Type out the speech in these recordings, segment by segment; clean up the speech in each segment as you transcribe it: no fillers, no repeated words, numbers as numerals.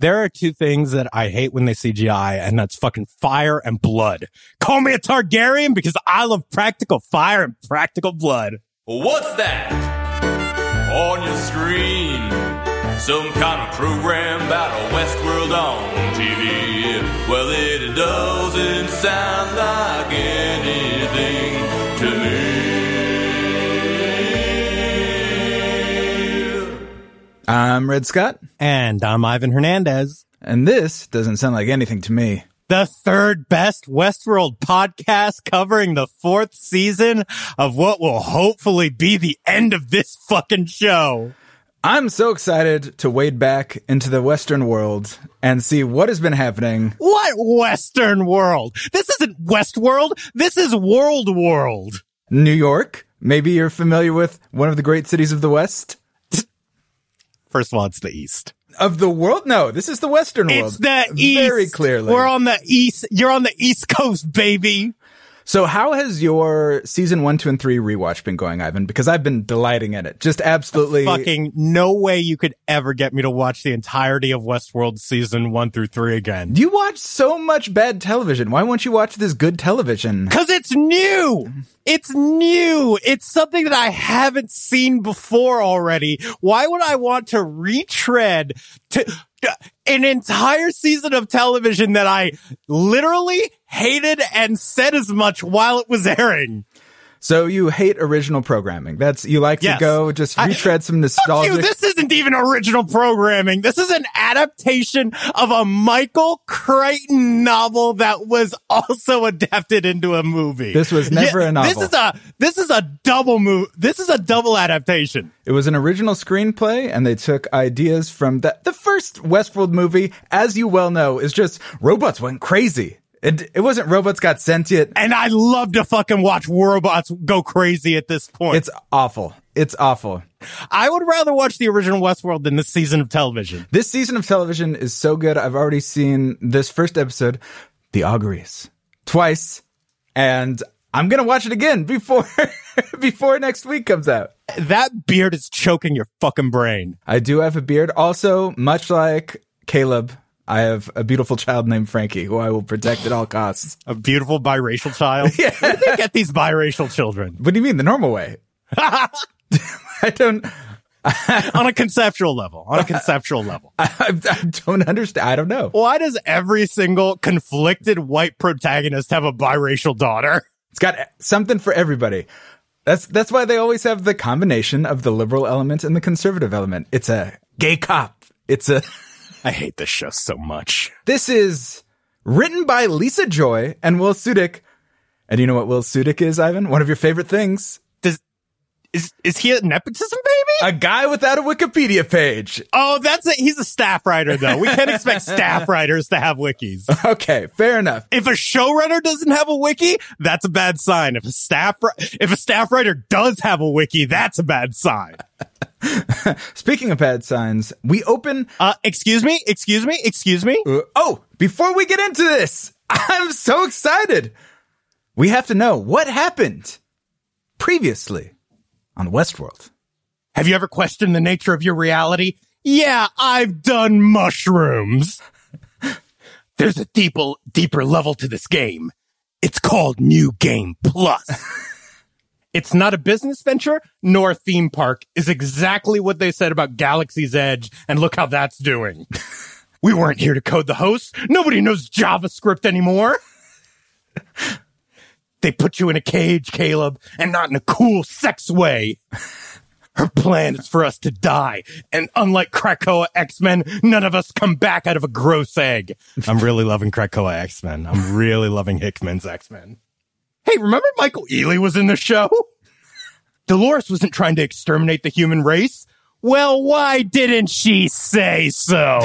There are two things that I hate when they CGI, and that's fucking fire and blood. Call me a Targaryen because I love practical fire and practical blood. What's that on your screen? Some kind of program about a Westworld on TV. Well, it doesn't sound like anything to me. I'm Red Scott. And I'm Ivan Hernandez. And this doesn't sound like anything to me. The third best Westworld podcast covering the fourth season of what will hopefully be the end of this fucking show. I'm so excited to wade back into the Western world and see what has been happening. What Western world? This isn't Westworld. This is World World. New York. Maybe you're familiar with one of the great cities of the West. First of all, it's the East. Of the world? No, this is the Western world. It's the East. Very clearly. We're on the East. You're on the East Coast, baby. So how has your season 1, 2, and 3 rewatch been going, Ivan? Because I've been delighting in it. Just absolutely. Fucking no way you could ever get me to watch the entirety of Westworld season 1 through 3 again. You watch so much bad television. Why won't you watch this good television? Because it's new. It's new. It's something that I haven't seen before already. Why would I want to retread an entire season of television that I literally hated and said as much while it was airing? So you hate original programming. That's, you like to go just retread some nostalgic. Fuck you, this isn't even original programming. This is an adaptation of a Michael Crichton novel that was also adapted into a movie. This was never a novel. This is a double move. This is a double adaptation. It was an original screenplay, and they took ideas from the first Westworld movie, as you well know, is just robots went crazy. It wasn't robots got sentient. And I love to fucking watch robots go crazy at this point. It's awful. It's awful. I would rather watch the original Westworld than this season of television. This season of television is so good. I've already seen this first episode, The Auguries, twice. And I'm going to watch it again before next week comes out. That beard is choking your fucking brain. I do have a beard. Also, much like Caleb, I have a beautiful child named Frankie, who I will protect at all costs. A beautiful biracial child? Yeah. Where do they get these biracial children? What do you mean? The normal way. On a conceptual level. I don't understand. I don't know. Why does every single conflicted white protagonist have a biracial daughter? It's got something for everybody. That's why they always have the combination of the liberal element and the conservative element. It's a gay cop. I hate this show so much. This is written by Lisa Joy and Will Sudeik. And you know what Will Sudeik is, Ivan? One of your favorite things. Is he a nepotism baby? A guy without a Wikipedia page. Oh, he's a staff writer, though. We can't expect staff writers to have wikis. Okay, fair enough. If a showrunner doesn't have a wiki, that's a bad sign. If a staff writer does have a wiki, that's a bad sign. Speaking of bad signs, we open... Excuse me. Before we get into this, I'm so excited. We have to know what happened previously on Westworld. Have you ever questioned the nature of your reality? Yeah, I've done mushrooms. There's a deeper level to this game. It's called New Game Plus. It's not a business venture, nor a theme park, is exactly what they said about Galaxy's Edge, and look how that's doing. We weren't here to code the hosts. Nobody knows JavaScript anymore. They put you in a cage, Caleb, and not in a cool sex way. Her plan is for us to die, and unlike Krakoa X-Men, none of us come back out of a gross egg. I'm really loving Krakoa X-Men. I'm really loving Hickman's X-Men. Hey, remember Michael Ealy was in the show? Dolores wasn't trying to exterminate the human race. Well, why didn't she say so?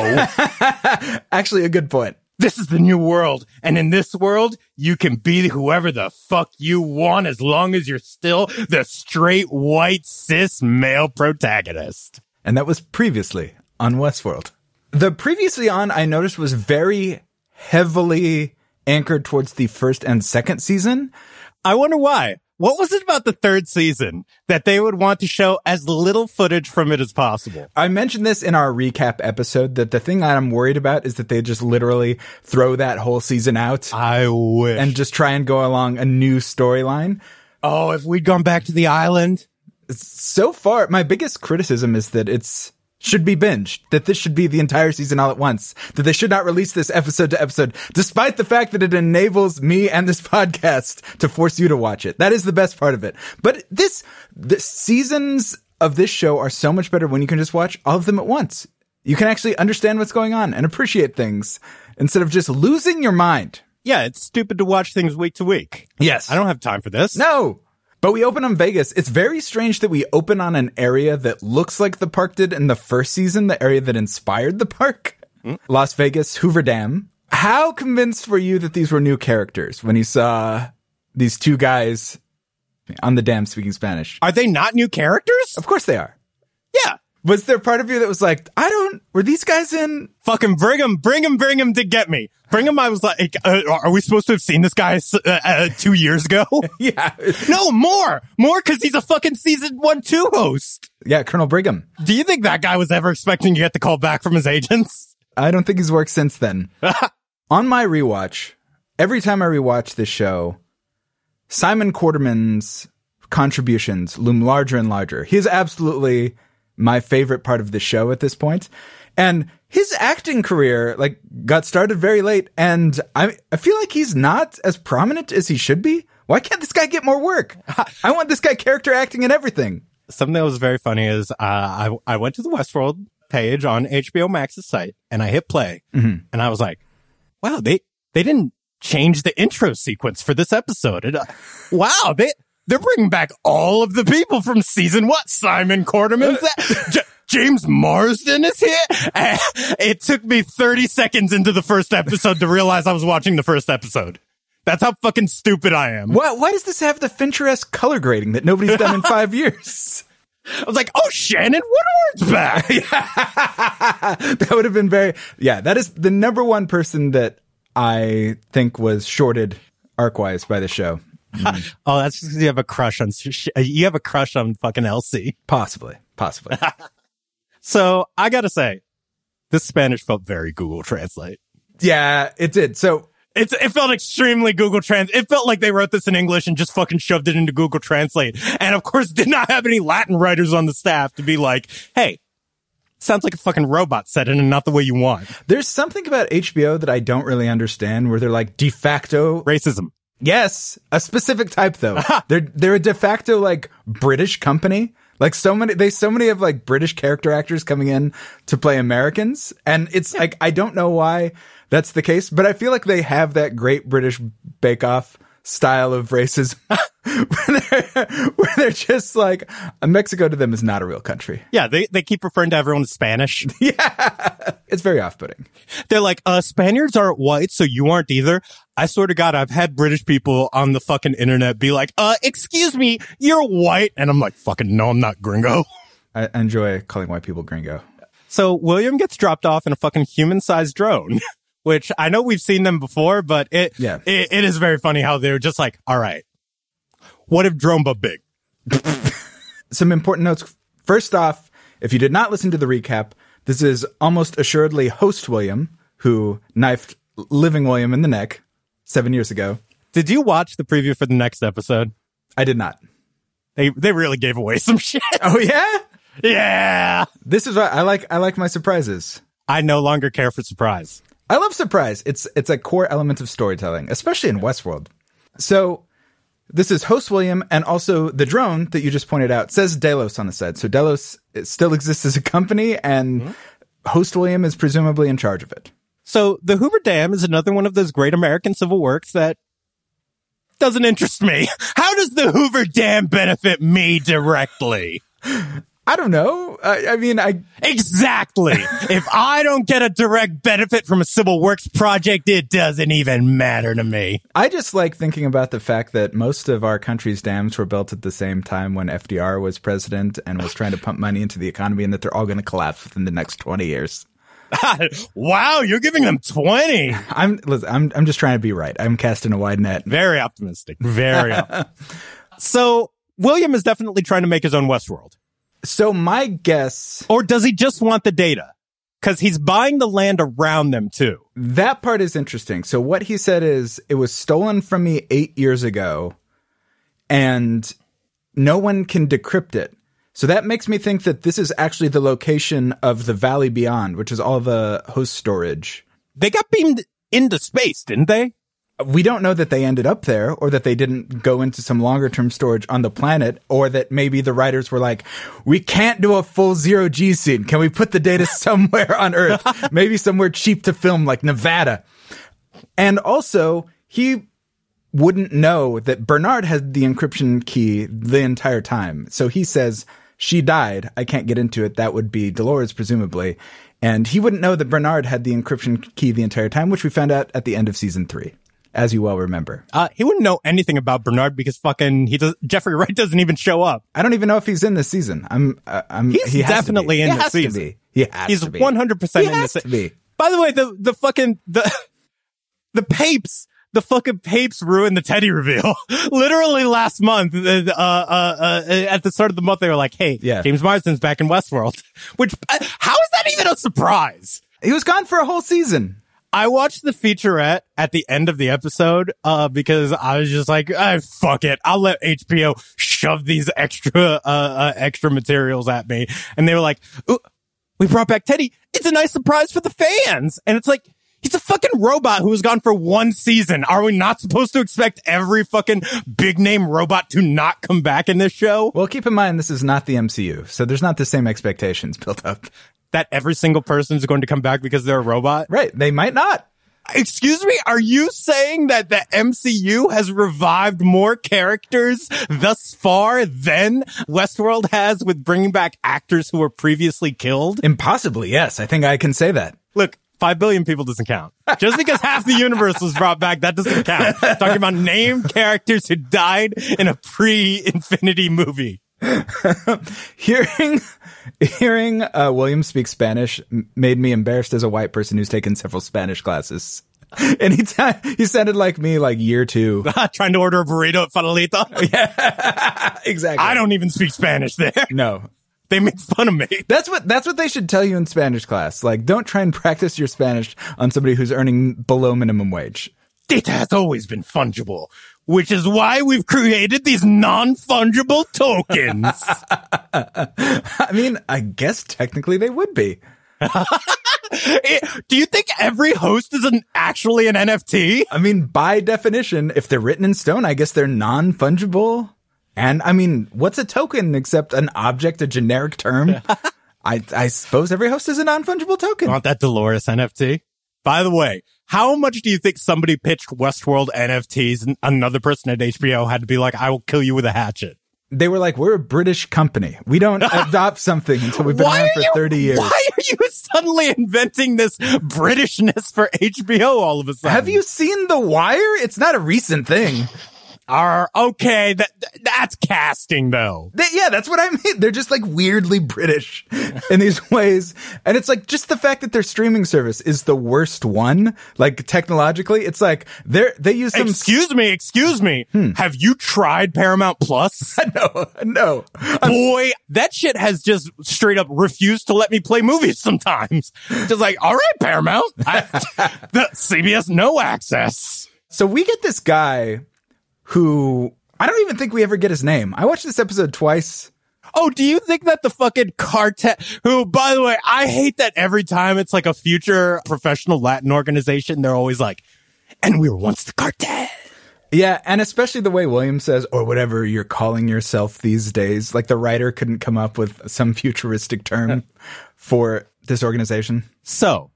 Actually, a good point. This is the new world, and in this world, you can be whoever the fuck you want as long as you're still the straight, white, cis male protagonist. And that was previously on Westworld. The previously on, I noticed, was very heavily anchored towards the first and second season. I wonder why. What was it about the third season that they would want to show as little footage from it as possible? I mentioned this in our recap episode, that the thing I'm worried about is that they just literally throw that whole season out. I wish. And just try and go along a new storyline. Oh, if we'd gone back to the island. So far, my biggest criticism is that it's should be binged, that this should be the entire season all at once, that they should not release this episode to episode, despite the fact that it enables me and this podcast to force you to watch it. That is the best part of it. But the seasons of this show are so much better when you can just watch all of them at once. You can actually understand what's going on and appreciate things instead of just losing your mind. Yeah, it's stupid to watch things week to week. Yes. I don't have time for this. No. But we open on Vegas. It's very strange that we open on an area that looks like the park did in the first season, the area that inspired the park. Las Vegas, Hoover Dam. How convinced were you that these were new characters when you saw these two guys on the dam speaking Spanish? Are they not new characters? Of course they are. Yeah. Was there part of you that was like, were these guys in? Fucking bring him to get me. Bring him, I was like, are we supposed to have seen this guy 2 years ago? Yeah. No, more, because he's a fucking season 1-2 host. Yeah, Colonel Brigham. Do you think that guy was ever expecting to get the call back from his agents? I don't think he's worked since then. On my rewatch, every time I rewatch this show, Simon Quarterman's contributions loom larger and larger. He's absolutely my favorite part of the show at this point. And his acting career, got started very late, and I feel like he's not as prominent as he should be. Why can't this guy get more work? I want this guy character acting and everything. Something that was very funny is I went to the Westworld page on HBO Max's site, and I hit play, and I was like, wow, they didn't change the intro sequence for this episode. They're bringing back all of the people from season what? Simon Quarterman's James Marsden is here? It took me 30 seconds into the first episode to realize I was watching the first episode. That's how fucking stupid I am. Why does this have the Fincher-esque color grading that nobody's done in 5 years? I was like, oh, Shannon Woodward's back. That would have been that is the number one person that I think was shorted arc-wise by the show. Oh, that's because you have a crush on fucking Elsie. Possibly. So I gotta say, this Spanish felt very Google Translate. Yeah, it did. So it felt extremely Google Translate. It felt like they wrote this in English and just fucking shoved it into Google Translate. And of course, did not have any Latin writers on the staff to be like, "Hey, sounds like a fucking robot setting and not the way you want." There's something about HBO that I don't really understand, where they're like de facto racism. Yes, a specific type though. They're a de facto British company. So many have British character actors coming in to play Americans, and it's I don't know why that's the case, but I feel like they have that great British bake-off style of racism where they're just Mexico to them is not a real country. Yeah, they keep referring to everyone as Spanish. Yeah, it's very off-putting. They're like, Spaniards aren't white, so you aren't either. I swear to God, I've had British people on the fucking internet be like, excuse me, you're white. And I'm like, fucking no, I'm not, gringo. I enjoy calling white people gringo. So William gets dropped off in a fucking human-sized drone, which I know we've seen them before, but it is very funny how they were just like, all right, what if drone but big? Some important notes. First off, if you did not listen to the recap, this is almost assuredly host William, who knifed living William in the neck 7 years ago. Did you watch the preview for the next episode? I did not. They really gave away some shit. Oh yeah? Yeah. This is why I like my surprises. I no longer care for surprise. I love surprise. It's a core element of storytelling, especially in Westworld. So this is host William, and also the drone that you just pointed out says Delos on the side. So Delos still exists as a company, and host William is presumably in charge of it. So the Hoover Dam is another one of those great American civil works that doesn't interest me. How does the Hoover Dam benefit me directly? I don't know. I mean, exactly. If I don't get a direct benefit from a civil works project, it doesn't even matter to me. I just like thinking about the fact that most of our country's dams were built at the same time when FDR was president and was trying to pump money into the economy, and that they're all going to collapse within the next 20 years. Wow, you're giving them 20. I'm just trying to be right. I'm casting a wide net. Very optimistic. So William is definitely trying to make his own Westworld. So my guess... Or does he just want the data? Because he's buying the land around them, too. That part is interesting. So what he said is, it was stolen from me 8 years ago, and no one can decrypt it. So that makes me think that this is actually the location of the Valley Beyond, which is all the host storage. They got beamed into space, didn't they? We don't know that they ended up there, or that they didn't go into some longer-term storage on the planet, or that maybe the writers were like, we can't do a full zero-G scene. Can we put the data somewhere on Earth? Maybe somewhere cheap to film, like Nevada. And also, he wouldn't know that Bernard had the encryption key the entire time. So he says, she died. I can't get into it. That would be Dolores, presumably. And he wouldn't know that Bernard had the encryption key the entire time, which we found out at the end of season 3. As you well remember. He wouldn't know anything about Bernard because Jeffrey Wright doesn't even show up. I don't even know if he's in this season. He's definitely in this season. He's 100% in this season. By the way, the fucking papes ruined the Teddy reveal. Literally last month, at the start of the month, they were like, hey, yeah. James Marsden's back in Westworld. Which, how is that even a surprise? He was gone for a whole season. I watched the featurette at the end of the episode because I was just like, fuck it. I'll let HBO shove these extra materials at me. And they were like, ooh, we brought back Teddy. It's a nice surprise for the fans. And it's like, he's a fucking robot who was gone for one season. Are we not supposed to expect every fucking big name robot to not come back in this show? Well, keep in mind, this is not the MCU, so there's not the same expectations built up. That every single person is going to come back because they're a robot? Right. They might not. Excuse me? Are you saying that the MCU has revived more characters thus far than Westworld has with bringing back actors who were previously killed? Impossibly, yes. I think I can say that. Look, 5 billion people doesn't count. Just because half the universe was brought back, that doesn't count. I'm talking about named characters who died in a pre-Infinity movie. Hearing William speak Spanish made me embarrassed as a white person who's taken several Spanish classes. Anytime he sounded like me, like year 2, trying to order a burrito at Farolita. Yeah, exactly. I don't even speak Spanish there. No, they make fun of me. That's what they should tell you in Spanish class. Like, don't try and practice your Spanish on somebody who's earning below minimum wage. Data has always been fungible, which is why we've created these non-fungible tokens. I mean, I guess technically they would be. Do you think every host is actually an NFT? I mean, by definition, if they're written in stone, I guess they're non-fungible. And I mean, what's a token except an object, a generic term? I suppose every host is a non-fungible token. Want that Dolores NFT? By the way, how much do you think somebody pitched Westworld NFTs and another person at HBO had to be like, I will kill you with a hatchet? They were like, we're a British company. We don't adopt something until we've been around for 30 years. Why are you suddenly inventing this Britishness for HBO all of a sudden? Have you seen The Wire? It's not a recent thing. Okay, that's casting, though. That's what I mean. They're just, like, weirdly British in these ways. And it's, like, just the fact that their streaming service is the worst one, like, technologically. It's like, they use some... Excuse me. Have you tried Paramount Plus? No. Boy, that shit has just straight up refused to let me play movies sometimes. Just like, all right, Paramount. The CBS no access. So we get this guy... who, I don't even think we ever get his name. I watched this episode twice. Oh, do you think that the fucking cartel, who, by the way, I hate that every time it's like a future professional Latin organization, they're always like, and we were once the cartel. Yeah, and especially the way William says, or whatever you're calling yourself these days, like the writer couldn't come up with some futuristic term for this organization. So,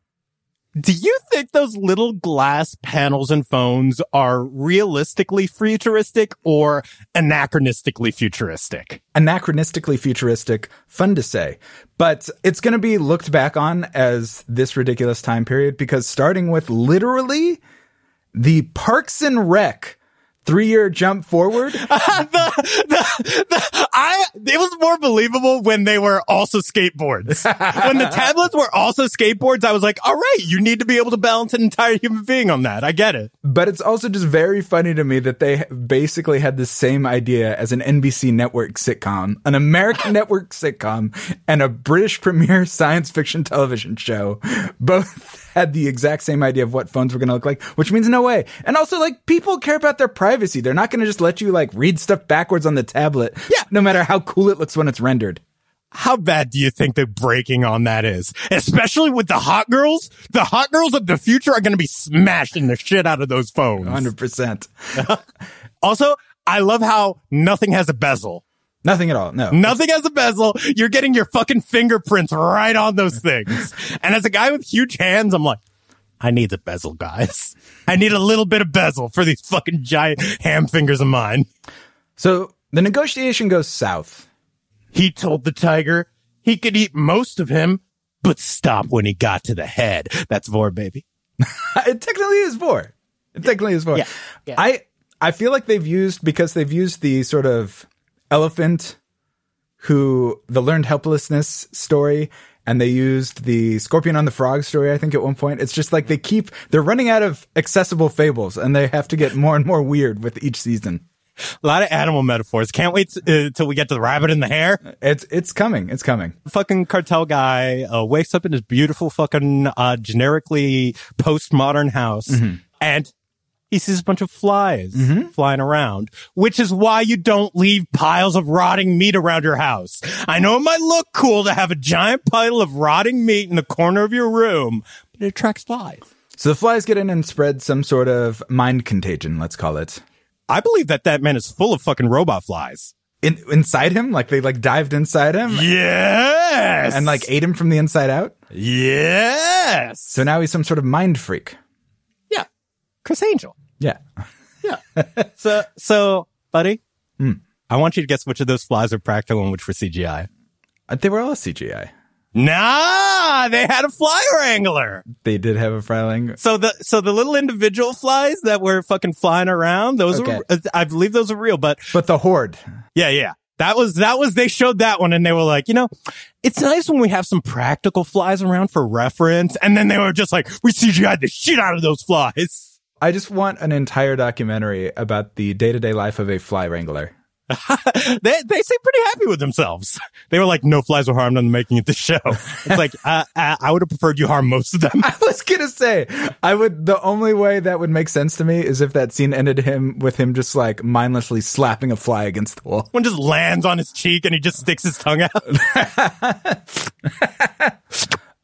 do you think those little glass panels and phones are realistically futuristic or anachronistically futuristic? Anachronistically futuristic, fun to say. But it's going to be looked back on as this ridiculous time period because starting with literally the Parks and Rec... 3-year jump forward. It was more believable when they were also skateboards. When the tablets were also skateboards, I was like, all right, you need to be able to balance an entire human being on that. I get it. But it's also just very funny to me that they basically had the same idea as an NBC network sitcom, an American network sitcom, and a British premiere science fiction television show. Both had the exact same idea of what phones were going to look like, which means no way. And also, like, people care about their privacy. They're not going to just let you, like, read stuff backwards on the tablet. Yeah. No matter how cool it looks when it's rendered. How bad do you think the breaking on that is? Especially with the hot girls. The hot girls of the future are going to be smashing the shit out of those phones. 100%. Also, I love how nothing has a bezel. Nothing at all. No. Nothing has a bezel. You're getting your fucking fingerprints right on those things. And as a guy with huge hands, I'm like, I need the bezel, guys. I need a little bit of bezel for these fucking giant ham fingers of mine. So the negotiation goes south. He told the tiger he could eat most of him, but stop when he got to the head. That's vor, baby. It technically is vor. It technically is vor. Yeah. Yeah. I feel like they've used the sort of elephant, who the learned helplessness story, and they used the scorpion on the frog story, I think, at one point. It's just like they're running out of accessible fables, and they have to get more and more weird with each season. A lot of animal metaphors. Can't wait till we get to the rabbit and the hare. It's coming. It's coming. The fucking cartel guy wakes up in his beautiful fucking generically postmodern house, mm-hmm. and he sees a bunch of flies mm-hmm. flying around, which is why you don't leave piles of rotting meat around your house. I know it might look cool to have a giant pile of rotting meat in the corner of your room, but it attracts flies. So the flies get in and spread some sort of mind contagion, let's call it. I believe that man is full of fucking robot flies. Inside him? Like they dived inside him? Yes! And ate him from the inside out? Yes! So now he's some sort of mind freak. Chris Angel. Yeah. So, buddy, I want you to guess which of those flies are practical and which were CGI. They were all CGI. Nah, they had a fly wrangler. They did have a fly wrangler. So the little individual flies that were fucking flying around, those okay. were, I believe those were real, but the horde. Yeah. That was they showed that one and they were like, you know, it's nice when we have some practical flies around for reference. And then they were just like, we CGI'd the shit out of those flies. I just want an entire documentary about the day-to-day life of a fly wrangler. They seem pretty happy with themselves. They were like, no flies were harmed on the making of the show. It's like, I would have preferred you harm most of them. I was going to say, the only way that would make sense to me is if that scene ended with him just like mindlessly slapping a fly against the wall. One just lands on his cheek and he just sticks his tongue out.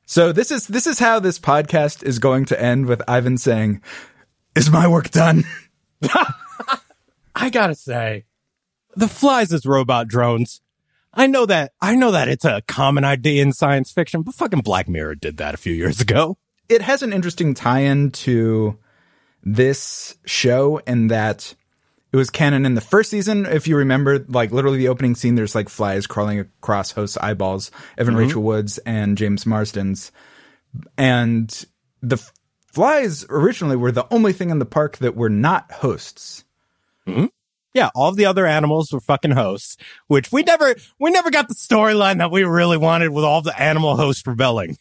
So this is how this podcast is going to end, with Ivan saying, is my work done? I gotta say, the flies as robot drones. I know that it's a common idea in science fiction, but fucking Black Mirror did that a few years ago. It has an interesting tie-in to this show in that it was canon in the first season. If you remember, like literally the opening scene, there's like flies crawling across hosts' eyeballs, Evan mm-hmm. Rachel Wood's and James Marsden's. And the flies originally were the only thing in the park that were not hosts. Mm-hmm. Yeah, all of the other animals were fucking hosts, which we never got the storyline that we really wanted with all the animal hosts rebelling.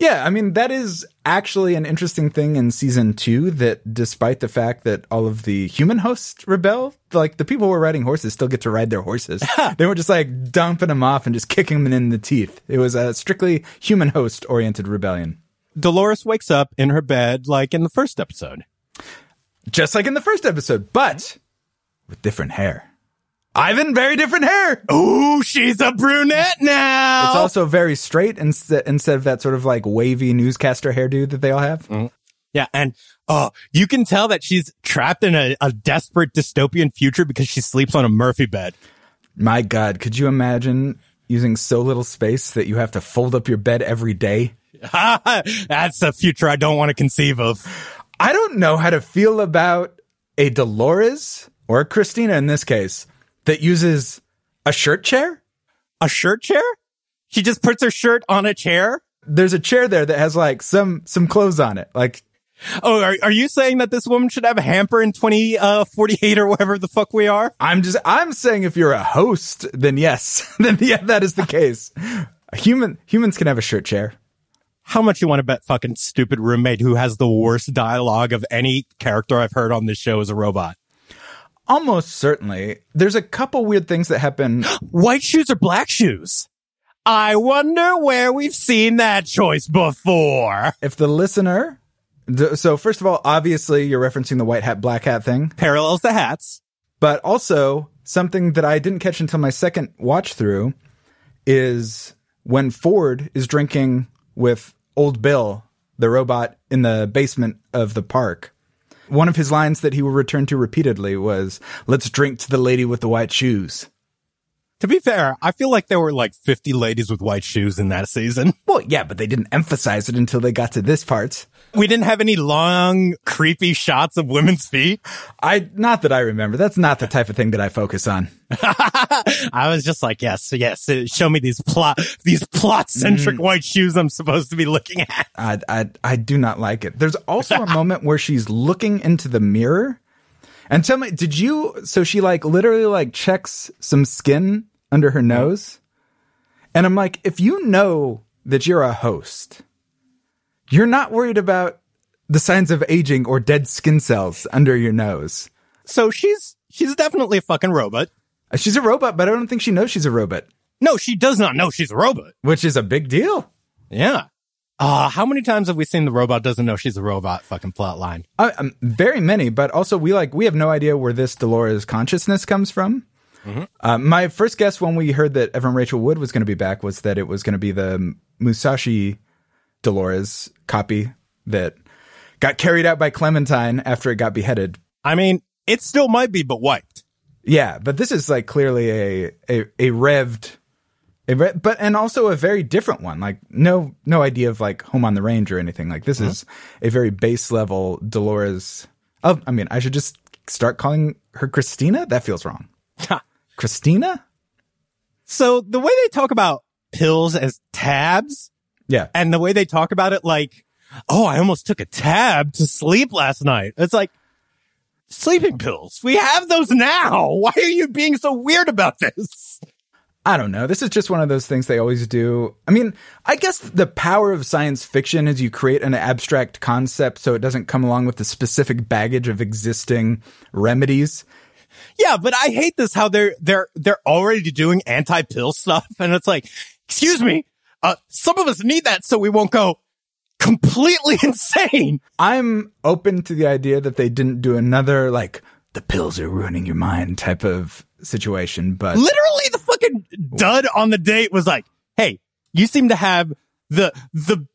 Yeah, I mean, that is actually an interesting thing in season 2, that despite the fact that all of the human hosts rebel, like the people who were riding horses still get to ride their horses. They were just like dumping them off and just kicking them in the teeth. It was a strictly human host oriented rebellion. Dolores wakes up in her bed like in the first episode. Just like in the first episode, but with different hair. Ivan, very different hair. Ooh, she's a brunette now. It's also very straight instead of that sort of like wavy newscaster hairdo that they all have. Mm-hmm. Yeah, and you can tell that she's trapped in a desperate dystopian future because she sleeps on a Murphy bed. My God, could you imagine using so little space that you have to fold up your bed every day? That's a future I don't want to conceive of. I don't know how to feel about a Dolores, or a Christina in this case, that uses a shirt chair? A shirt chair? She just puts her shirt on a chair? There's a chair there that has like some clothes on it. Like Oh, are you saying that this woman should have a hamper in 2048 or whatever the fuck we are? I'm saying if you're a host, then yes, then yeah, that is the case. Humans can have a shirt chair. How much you want to bet fucking stupid roommate who has the worst dialogue of any character I've heard on this show is a robot? Almost certainly. There's a couple weird things that happen. White shoes or black shoes? I wonder where we've seen that choice before. If the listener... So first of all, obviously, you're referencing the white hat, black hat thing. Parallels the hats. But also, something that I didn't catch until my second watch through is when Ford is drinking with Old Bill, the robot, in the basement of the park. One of his lines that he will return to repeatedly was, "Let's drink to the lady with the white shoes." To be fair, I feel like there were like 50 ladies with white shoes in that season. Well, yeah, but they didn't emphasize it until they got to this part. We didn't have any long, creepy shots of women's feet. Not that I remember. That's not the type of thing that I focus on. I was just like, yes. Show me these plot centric white shoes I'm supposed to be looking at. I do not like it. There's also a moment where she's looking into the mirror. And tell me, so she like literally like checks some skin under her nose. And I'm like, if you know that you're a host, you're not worried about the signs of aging or dead skin cells under your nose. So she's definitely a fucking robot. She's a robot, but I don't think she knows she's a robot. No, she does not know she's a robot. Which is a big deal. Yeah. How many times have we seen the robot doesn't know she's a robot fucking plotline? Very many, but also we have no idea where this Dolores consciousness comes from. Mm-hmm. My first guess when we heard that Evan Rachel Wood was going to be back was that it was going to be the Musashi Dolores copy that got carried out by Clementine after it got beheaded. I mean, it still might be, but wiped. Yeah, but this is like clearly a revved... But and also a very different one, like no idea of like Home on the Range or anything. Like this is a very base level Dolores. Oh, I mean, I should just start calling her Christina. That feels wrong. Christina. So the way they talk about pills as tabs, yeah, and the way they talk about it, like, oh, I almost took a tab to sleep last night. It's like sleeping pills. We have those now. Why are you being so weird about this? I don't know. This is just one of those things they always do. I mean, I guess the power of science fiction is you create an abstract concept so it doesn't come along with the specific baggage of existing remedies. Yeah, but I hate this how they're already doing anti-pill stuff, and it's like, excuse me, some of us need that so we won't go completely insane. I'm open to the idea that they didn't do another like the pills are ruining your mind type of situation, but literally the fucking dud on the date was like, hey, you seem to have the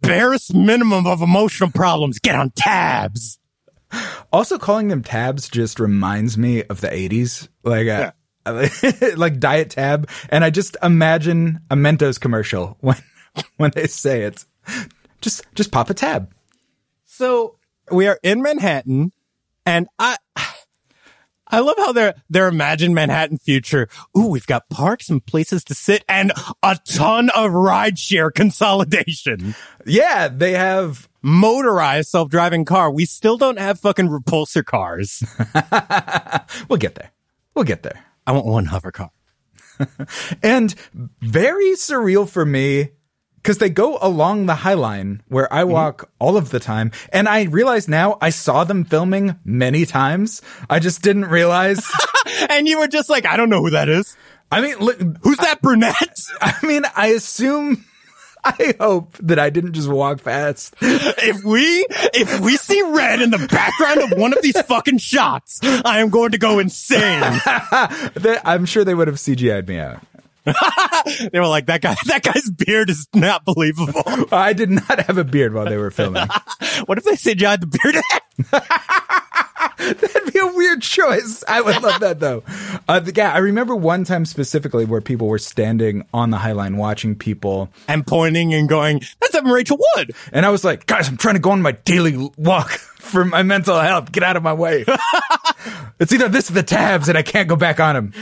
barest minimum of emotional problems. Get on tabs. Also, calling them tabs just reminds me of the 80s, like like Diet Tab, and I just imagine a Mentos commercial when they say it. Just pop a tab. So we are in Manhattan, and I love how their imagined Manhattan future. Ooh, we've got parks and places to sit and a ton of rideshare consolidation. Yeah, they have motorized self-driving car. We still don't have fucking repulsor cars. We'll get there. I want one hover car. And very surreal for me, because they go along the High Line where I walk all of the time. And I realize now I saw them filming many times. I just didn't realize. And you were just like, I don't know who that is. I mean, look, who's that brunette? I mean, I hope that I didn't just walk past. If we see red in the background of one of these fucking shots, I am going to go insane. I'm sure they would have CGI'd me out. They were like, that guy's beard is not believable. I did not have a beard while they were filming. What if they CGI'd the beard? That'd be a weird choice. I would love that, though. I remember one time specifically where people were standing on the High Line watching people. And pointing and going, that's Evan Rachel Wood. And I was like, guys, I'm trying to go on my daily walk for my mental health. Get out of my way. It's either this or the tabs, and I can't go back on them.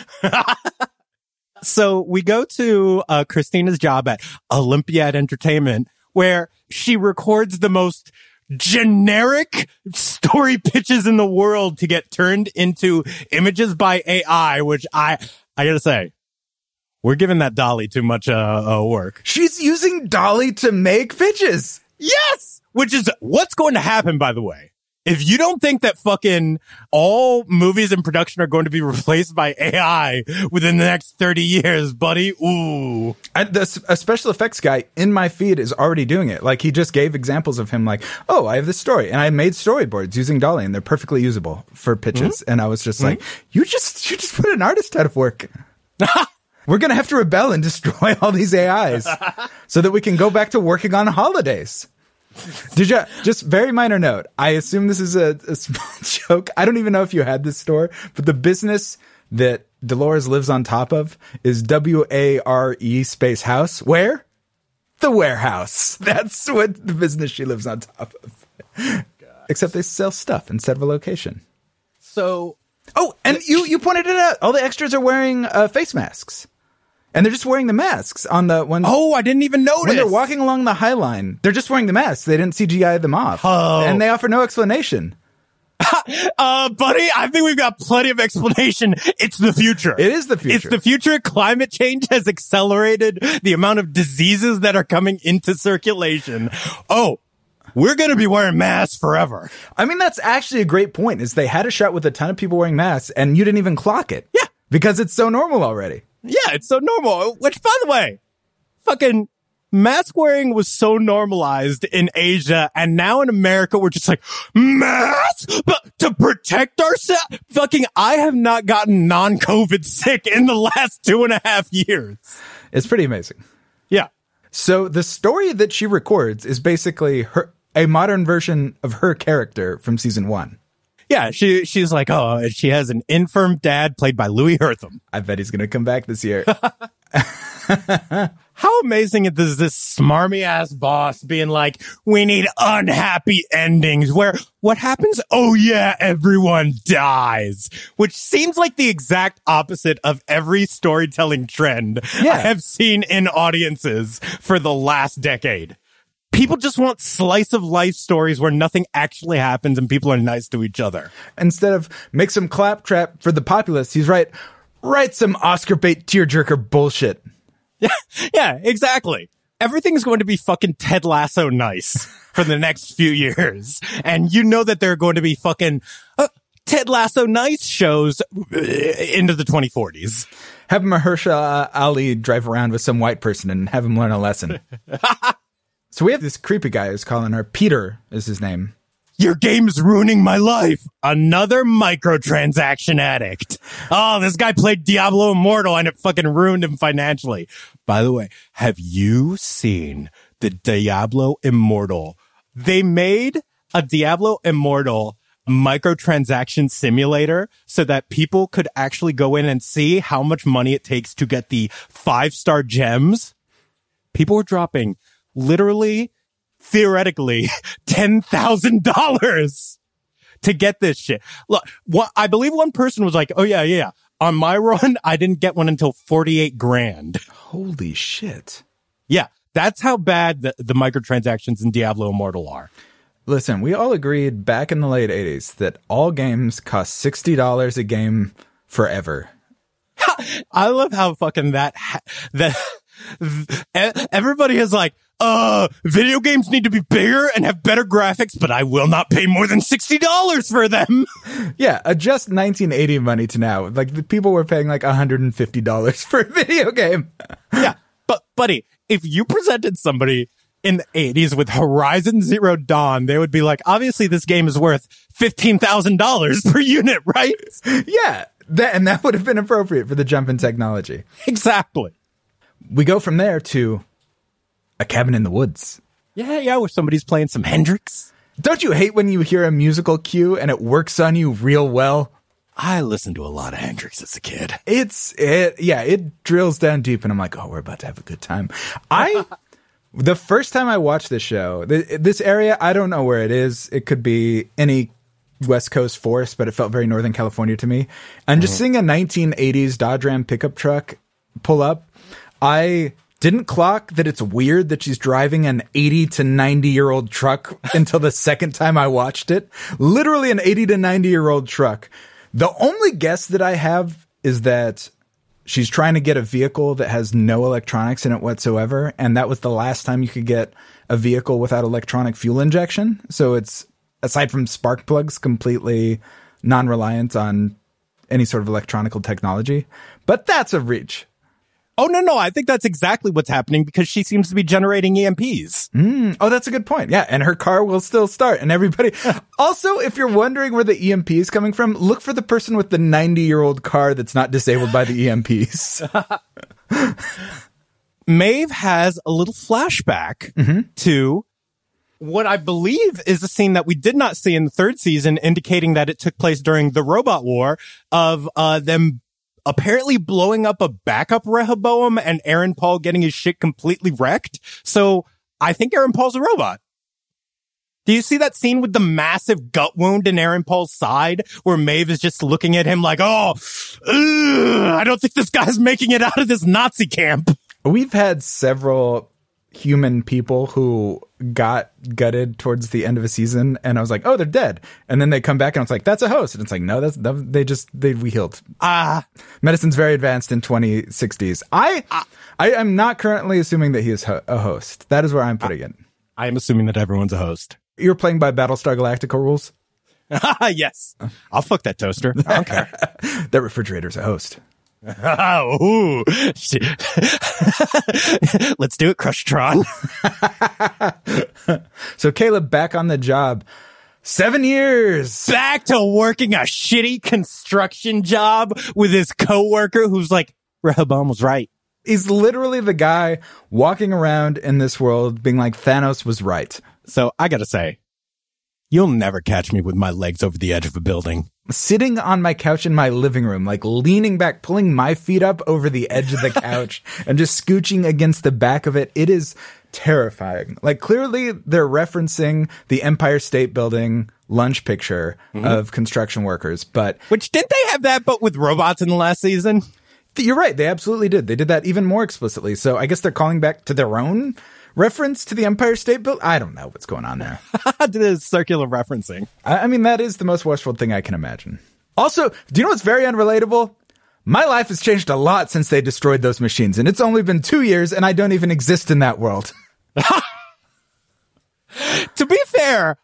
So we go to Christina's job at Olympiad Entertainment, where she records the most generic story pitches in the world to get turned into images by AI, which I gotta say, we're giving that Dolly too much work. She's using Dolly to make pitches. Yes! Which is what's going to happen, by the way. If you don't think that fucking all movies in production are going to be replaced by AI within the next 30 years, buddy, ooh. A special effects guy in my feed is already doing it. Like, he just gave examples of him like, oh, I have this story. And I made storyboards using Dolly, and they're perfectly usable for pitches. Mm-hmm. And I was just like, you just put an artist out of work. We're going to have to rebel and destroy all these AIs so that we can go back to working on holidays. Did you just very minor note? I assume this is a small joke. I don't even know if you had this store, but the business that Dolores lives on top of is WARE space house. Where? The warehouse. That's what the business she lives on top of. Oh, except they sell stuff instead of a location. So, oh, and you pointed it out. All the extras are wearing face masks. And they're just wearing the masks on the one. Oh, I didn't even notice. When they're walking along the High Line, they're just wearing the masks. They didn't CGI them off. Oh. And they offer no explanation. Buddy, I think we've got plenty of explanation. It's the future. It is the future. It's the future. Climate change has accelerated the amount of diseases that are coming into circulation. Oh, we're going to be wearing masks forever. I mean, that's actually a great point, is they had a shot with a ton of people wearing masks, and you didn't even clock it. Yeah. Because it's so normal already. Yeah, it's so normal. Which, by the way, fucking mask wearing was so normalized in Asia, and now in America we're just like, masks to protect ourselves. Fucking, I have not gotten non-COVID sick in the last 2.5 years. It's pretty amazing. Yeah. So the story that she records is basically a modern version of her character from season 1. Yeah, she's like, oh, she has an infirm dad played by Louis Hertham. I bet he's going to come back this year. How amazing is this smarmy-ass boss being like, we need unhappy endings where what happens? Oh, yeah, everyone dies, which seems like the exact opposite of every storytelling trend I have seen in audiences for the last decade. People just want slice of life stories where nothing actually happens and people are nice to each other. Instead of make some claptrap for the populace, he's right. Write some Oscar bait tearjerker bullshit. Yeah, exactly. Everything's going to be fucking Ted Lasso nice for the next few years. And you know that there are going to be fucking Ted Lasso nice shows into the 2040s. Have Mahershala Ali drive around with some white person and have him learn a lesson. So we have this creepy guy who's calling her. Peter is his name. Your game's ruining my life. Another microtransaction addict. Oh, this guy played Diablo Immortal and it fucking ruined him financially. By the way, have you seen the Diablo Immortal? They made a Diablo Immortal microtransaction simulator so that people could actually go in and see how much money it takes to get the 5-star gems. People were dropping literally, theoretically, $10,000 to get this shit. Look, I believe one person was like, oh, yeah. On my run, I didn't get one until $48,000. Holy shit. Yeah, that's how bad the microtransactions in Diablo Immortal are. Listen, we all agreed back in the late 80s that all games cost $60 a game forever. I love how fucking that everybody is like, video games need to be bigger and have better graphics, but I will not pay more than $60 for them. Yeah, adjust 1980 money to now. Like, the people were paying like $150 for a video game. Yeah, but buddy, if you presented somebody in the 80s with Horizon Zero Dawn, they would be like, obviously this game is worth $15,000 per unit, right? Yeah, that would have been appropriate for the jump in technology. Exactly. We go from there to a cabin in the woods. Yeah, where somebody's playing some Hendrix. Don't you hate when you hear a musical cue and it works on you real well? I listened to a lot of Hendrix as a kid. It drills down deep and I'm like, oh, we're about to have a good time. The first time I watched this show, this area, I don't know where it is. It could be any West Coast forest, but it felt very Northern California to me. And just seeing a 1980s Dodge Ram pickup truck pull up, I didn't clock that it's weird that she's driving an 80 to 90-year-old truck until the second time I watched it. Literally an 80 to 90-year-old truck. The only guess that I have is that she's trying to get a vehicle that has no electronics in it whatsoever, and that was the last time you could get a vehicle without electronic fuel injection. So it's, aside from spark plugs, completely non-reliant on any sort of electronical technology. But that's a reach. Oh, no, I think that's exactly what's happening because she seems to be generating EMPs. Oh, that's a good point. Yeah, and her car will still start. And everybody... Also, if you're wondering where the EMP is coming from, look for the person with the 90-year-old car that's not disabled by the EMPs. Maeve has a little flashback to what I believe is a scene that we did not see in the third season, indicating that it took place during the robot war of them... apparently blowing up a backup Rehoboam and Aaron Paul getting his shit completely wrecked. So I think Aaron Paul's a robot. Do you see that scene with the massive gut wound in Aaron Paul's side where Maeve is just looking at him like, I don't think this guy's making it out of this Nazi camp. We've had several human people who got gutted towards the end of a season, and I was like, oh, they're dead. And then they come back, and I was like, that's a host. And it's like, no, we healed. Medicine's very advanced in 2060s. I am not currently assuming that he is a host. That is where I'm putting it. I am assuming that everyone's a host. You're playing by Battlestar Galactica rules. Yes, I'll fuck that toaster. I don't care. That refrigerator's a host. Oh, let's do it, Crushtron. So Caleb back on the job. 7 years. Back to working a shitty construction job with his coworker who's like, Rehoboam was right. He's literally the guy walking around in this world being like, Thanos was right. So I gotta say, you'll never catch me with my legs over the edge of a building. Sitting on my couch in my living room, like leaning back, pulling my feet up over the edge of the couch and just scooching against the back of it. It is terrifying. Like, clearly they're referencing the Empire State Building lunch picture of construction workers. Which, didn't they have that, but with robots in the last season? You're right. They absolutely did. They did that even more explicitly. So I guess they're calling back to their own reference to the Empire State Building? I don't know what's going on there. This circular referencing. I mean, that is the most Westworld thing I can imagine. Also, do you know what's very unrelatable? My life has changed a lot since they destroyed those machines, and it's only been 2 years, and I don't even exist in that world. To be fair,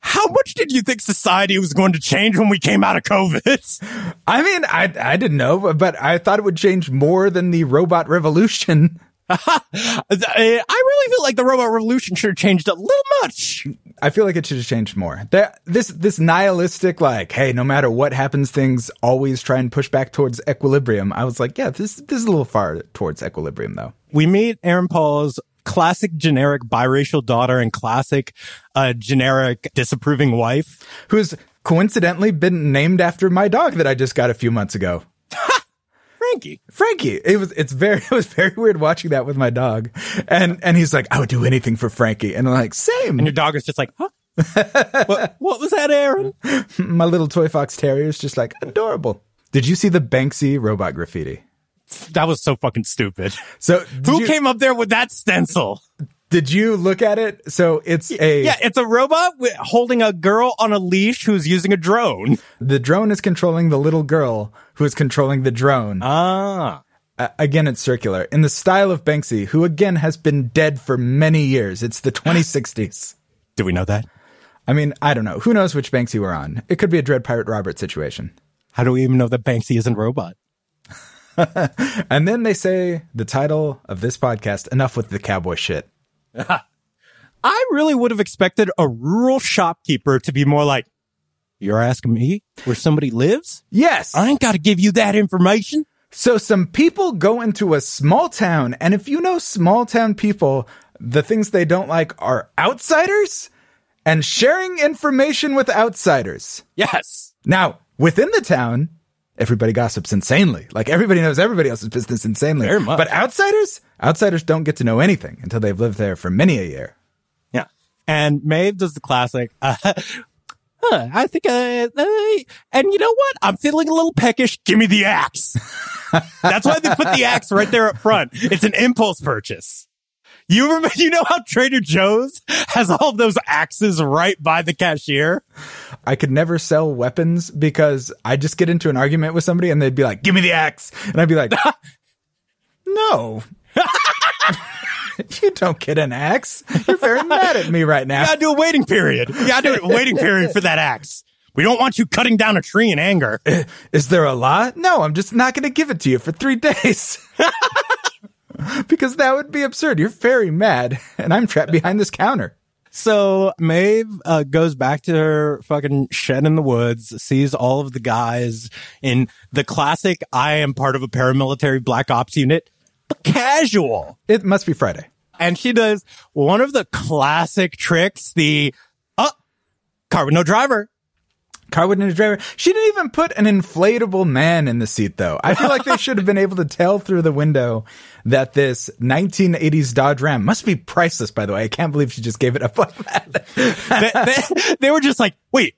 how much did you think society was going to change when we came out of COVID? I mean, I didn't know, but I thought it would change more than the robot revolution. I really feel like the robot revolution should have changed a little much. I feel like it should have changed more. This nihilistic, like, hey, no matter what happens, things always try and push back towards equilibrium. I was like, yeah, this is a little far towards equilibrium, though. We meet Aaron Paul's classic generic biracial daughter and classic generic disapproving wife. Who's coincidentally been named after my dog that I just got a few months ago. Frankie. It was very weird watching that with my dog. And he's like, I would do anything for Frankie. And I'm like, same. And your dog is just like, huh? what was that, Aaron? My little toy fox terrier is just like, adorable. Did you see the Banksy robot graffiti? That was so fucking stupid. So who came up there with that stencil? Did you look at it? So it's it's a robot holding a girl on a leash who's using a drone. The drone is controlling the little girl who is controlling the drone. Again, it's circular. In the style of Banksy, who again has been dead for many years. It's the 2060s. Do we know that? I mean, I don't know. Who knows which Banksy we're on? It could be a Dread Pirate Robert situation. How do we even know that Banksy isn't a robot? And then they say the title of this podcast, Enough with the Cowboy Shit. I really would have expected a rural shopkeeper to be more like, you're asking me where somebody lives? Yes. I ain't got to give you that information. So some people go into a small town, and if you know small town people, the things they don't like are outsiders and sharing information with outsiders. Yes. Now, within the town, everybody gossips insanely. Like, everybody knows everybody else's business insanely. Very much. But outsiders don't get to know anything until they've lived there for many a year. Yeah. And Maeve does the classic. huh, I think and you know what? I'm feeling a little peckish. Give me the axe. That's why they put the axe right there up front. It's an impulse purchase. You remember, you know how Trader Joe's has all of those axes right by the cashier? I could never sell weapons because I just get into an argument with somebody and they'd be like, give me the axe. And I'd be like, no, you don't get an axe. You're very mad at me right now. You gotta do a waiting period. You gotta do a waiting period for that axe. We don't want you cutting down a tree in anger. Is there a law? No, I'm just not going to give it to you for 3 days. Because that would be absurd. You're very mad, and I'm trapped behind this counter. So Maeve goes back to her fucking shed in the woods, sees all of the guys in the classic, I am part of a paramilitary black ops unit, but casual. It must be Friday. And she does one of the classic tricks, the, car with no driver. Car with no driver. She didn't even put an inflatable man in the seat, though. I feel like they should have been able to tell through the window that this 1980s Dodge Ram must be priceless, by the way. I can't believe she just gave it up like that. They were just like, wait,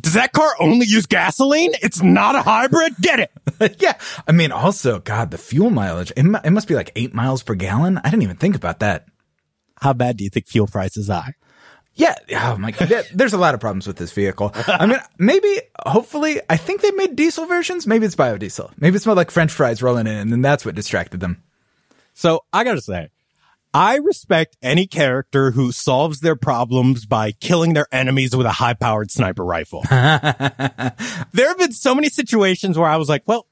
does that car only use gasoline? It's not a hybrid? Get it. Yeah. I mean, also, God, the fuel mileage. It must be like 8 miles per gallon. I didn't even think about that. How bad do you think fuel prices are? Yeah, oh my God. There's a lot of problems with this vehicle. I mean, maybe, hopefully, I think they made diesel versions. Maybe it's biodiesel. Maybe it smelled like French fries rolling in, and then that's what distracted them. So I gotta say, I respect any character who solves their problems by killing their enemies with a high-powered sniper rifle. There have been so many situations where I was like, well,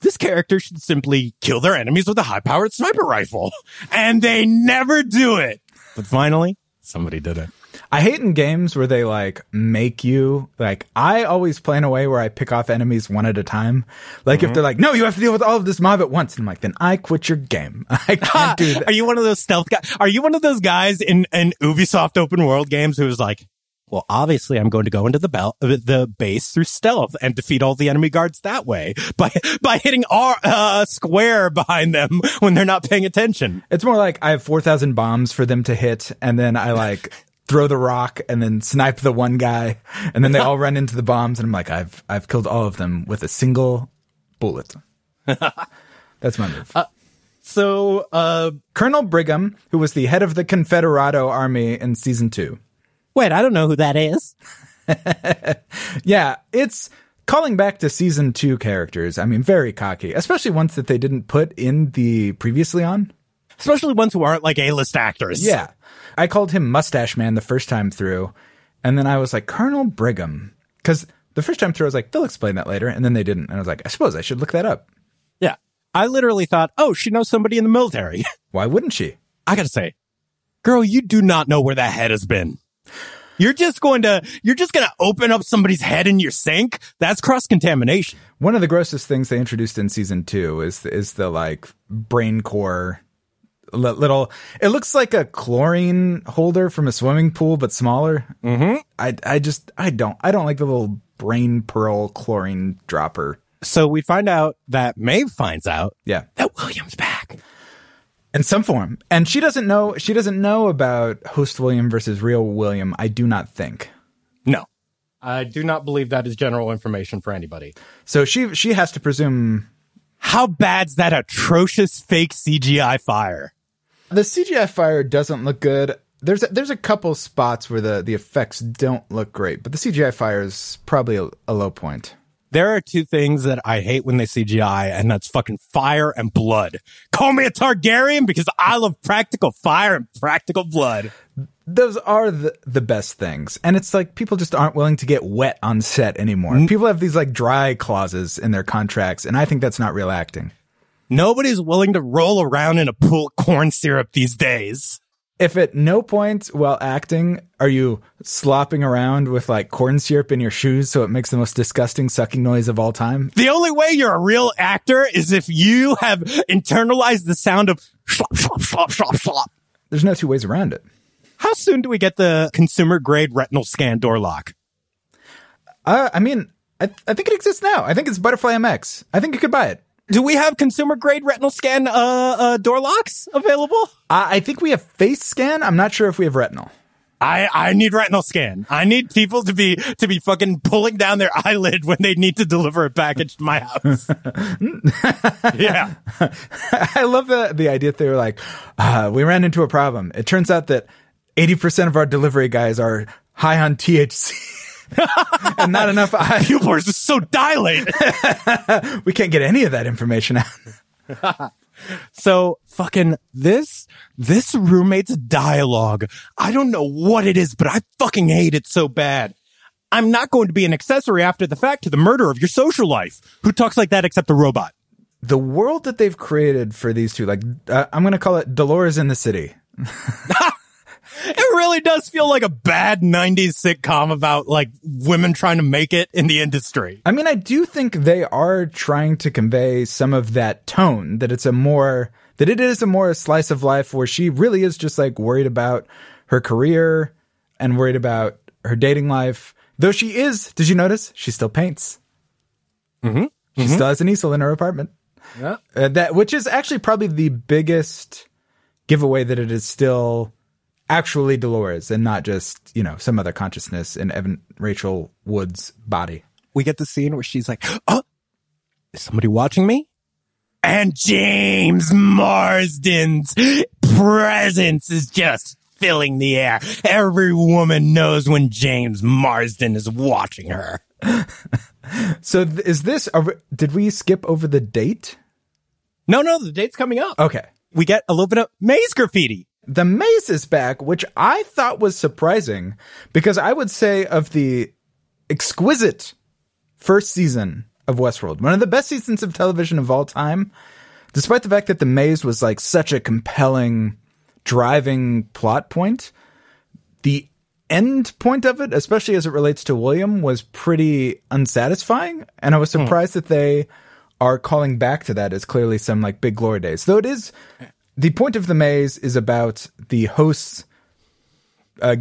this character should simply kill their enemies with a high-powered sniper rifle. And they never do it. But finally, somebody did it. I hate in games where they, like, make you, like, I always play in a way where I pick off enemies one at a time. Like, if they're like, no, you have to deal with all of this mob at once. And I'm like, then I quit your game. I can't do that. Are you one of those stealth guys? Are you one of those guys in Ubisoft open world games who is like, well, obviously I'm going to go into the base through stealth and defeat all the enemy guards that way by hitting square behind them when they're not paying attention. It's more like I have 4,000 bombs for them to hit, and then I, like, throw the rock and then snipe the one guy, and then they all run into the bombs, and I'm like, I've killed all of them with a single bullet. That's my move. So Colonel Brigham, who was the head of the Confederado Army in season 2. Wait, I don't know who that is. Yeah, it's calling back to season 2 characters. I mean, very cocky, especially ones that they didn't put in the previously on. Especially ones who aren't like A-list actors. Yeah. I called him Mustache Man the first time through. And then I was like, Colonel Brigham. Because the first time through, I was like, they'll explain that later. And then they didn't. And I was like, I suppose I should look that up. Yeah. I literally thought, oh, she knows somebody in the military. Why wouldn't she? I got to say, girl, you do not know where that head has been. You're just going to open up somebody's head in your sink? That's cross-contamination. One of the grossest things they introduced in season 2 is the like, brain core little, it looks like a chlorine holder from a swimming pool, but smaller. Mm-hmm. I don't like the little brain pearl chlorine dropper. So we find out that Maeve finds out that William's back in some form. And she doesn't know about host William versus real William. I do not think. No, I do not believe that is general information for anybody. So she has to presume. How bad's that atrocious fake CGI fire? The CGI fire doesn't look good. There's a couple spots where the effects don't look great, but the CGI fire is probably a low point. There are two things that I hate when they CGI, and that's fucking fire and blood. Call me a Targaryen because I love practical fire and practical blood. Those are the best things. And it's like people just aren't willing to get wet on set anymore. People have these like dry clauses in their contracts, and I think that's not real acting. Nobody's willing to roll around in a pool of corn syrup these days. If at no point while acting are you slopping around with like corn syrup in your shoes so it makes the most disgusting sucking noise of all time. The only way you're a real actor is if you have internalized the sound of slop, slop, slop, slop, slop. There's no two ways around it. How soon do we get the consumer-grade retinal scan door lock? I think it exists now. I think it's Butterfly MX. I think you could buy it. Do we have consumer-grade retinal scan door locks available? I think we have face scan. I'm not sure if we have retinal. I need retinal scan. I need people to be fucking pulling down their eyelid when they need to deliver a package to my house. Yeah. I love the idea that they were like, we ran into a problem. It turns out that 80% of our delivery guys are high on THC. And not enough eyes. Pupils are so dilated. We can't get any of that information out. So fucking this roommate's dialogue, I don't know what it is, but I fucking hate it so bad. I'm not going to be an accessory after the fact to the murder of your social life. Who talks like that except the robot? The world that they've created for these two, like I'm going to call it Dolores in the City. It really does feel like a bad 90s sitcom about, like, women trying to make it in the industry. I mean, I do think they are trying to convey some of that tone, that it is a more slice of life where she really is just, like, worried about her career and worried about her dating life. Though she is, did you notice? She still paints. Mm-hmm. Mm-hmm. She still has an easel in her apartment. Yeah. Which is actually probably the biggest giveaway that it is still actually Dolores and not just, you know, some other consciousness in Evan Rachel Wood's body. We get the scene where she's like, oh, is somebody watching me? And James Marsden's presence is just filling the air. Every woman knows when James Marsden is watching her. So did we skip over the date? No, the date's coming up. Okay. We get a little bit of maze graffiti. The maze is back, which I thought was surprising because I would say of the exquisite first season of Westworld, one of the best seasons of television of all time, despite the fact that the maze was like such a compelling driving plot point, the end point of it, especially as it relates to William, was pretty unsatisfying. And I was surprised that they are calling back to that as clearly some like big glory days, though it is. The point of the maze is about the hosts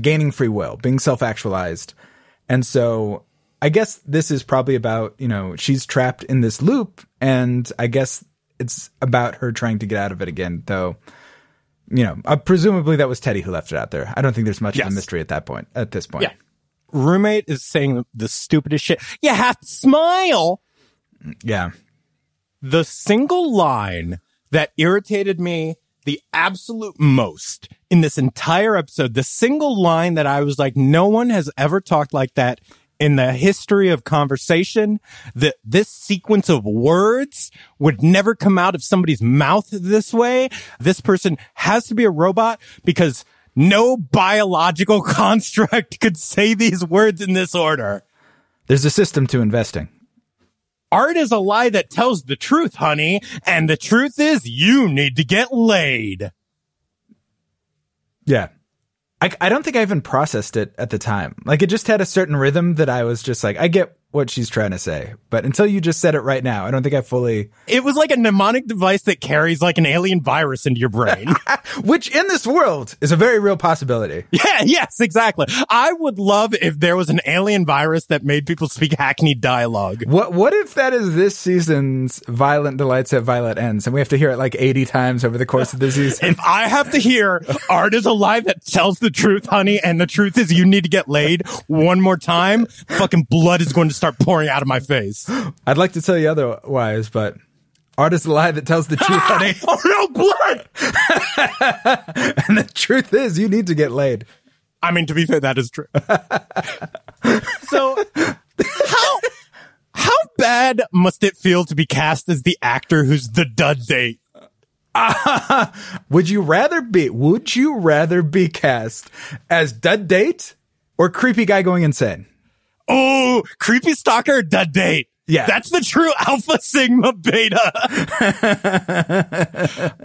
gaining free will, being self-actualized. And so I guess this is probably about, you know, she's trapped in this loop, and I guess it's about her trying to get out of it again, though, you know, presumably that was Teddy who left it out there. I don't think there's much of a mystery at this point. Yeah. Roommate is saying the stupidest shit. You have to smile. Yeah. The single line that irritated me the absolute most in this entire episode, the single line that I was like, no one has ever talked like that in the history of conversation, that this sequence of words would never come out of somebody's mouth this way. This person has to be a robot because no biological construct could say these words in this order. There's a system to investing. Art is a lie that tells the truth, honey, and the truth is you need to get laid. Yeah. I don't think I even processed it at the time. Like, it just had a certain rhythm that I was just like, I get what she's trying to say. But until you just said it right now, I don't think I fully... It was like a mnemonic device that carries like an alien virus into your brain. Which in this world is a very real possibility. Yeah, yes, exactly. I would love if there was an alien virus that made people speak hackneyed dialogue. What if that is this season's Violent Delights at Violet Ends, and we have to hear it like 80 times over the course of the season? If I have to hear art is a lie that tells the truth, honey, and the truth is you need to get laid one more time, fucking blood is going to start pouring out of my face. I'd like to tell you otherwise, but art is a lie that tells the truth, honey. Oh, no, blood! And the truth is, you need to get laid. I mean, to be fair, that is true. So, how bad must it feel to be cast as the actor who's the dud date? Would you rather be cast as dud date or creepy guy going insane? Oh, creepy stalker, dud date. Yeah. That's the true alpha, sigma, beta.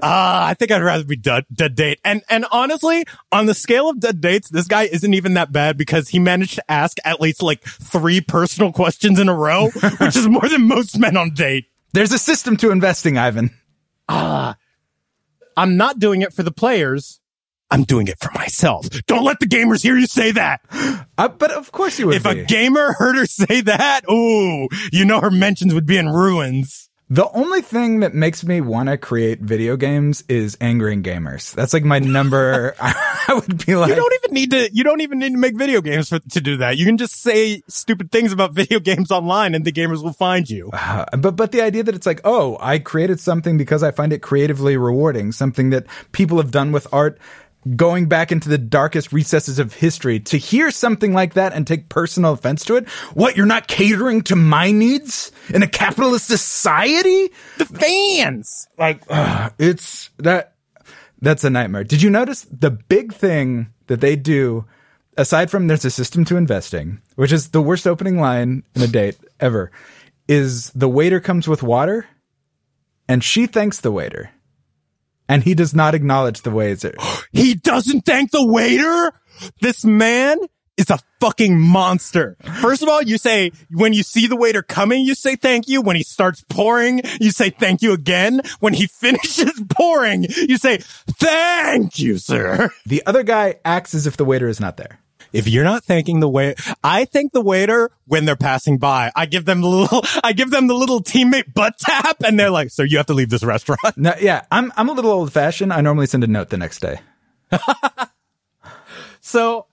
I think I'd rather be dud date. And honestly, on the scale of dud dates, this guy isn't even that bad because he managed to ask at least like 3 personal questions in a row, which is more than most men on date. There's a system to investing, Ivan. I'm not doing it for the players. I'm doing it for myself. Don't let the gamers hear you say that. But of course you would. If a gamer heard her say that, ooh, you know her mentions would be in ruins. The only thing that makes me want to create video games is angering gamers. That's like my number. I would be like, you don't even need to make video games to do that. You can just say stupid things about video games online and the gamers will find you. But the idea that it's like, oh, I created something because I find it creatively rewarding, something that people have done with art going back into the darkest recesses of history, to hear something like that and take personal offense to it. What, you're not catering to my needs in a capitalist society? The fans! Like, it's that. That's a nightmare. Did you notice the big thing that they do, aside from there's a system to investing, which is the worst opening line in a date ever, is the waiter comes with water and she thanks the waiter. And he does not acknowledge the waiter. He doesn't thank the waiter? This man is a fucking monster. First of all, you say, when you see the waiter coming, you say thank you. When he starts pouring, you say thank you again. When he finishes pouring, you say, thank you, sir. The other guy acts as if the waiter is not there. If you're not thanking the waiter, I thank the waiter when they're passing by. I give them the little teammate butt tap, and they're like, "Sir, you have to leave this restaurant." No, yeah, I'm a little old fashioned. I normally send a note the next day. So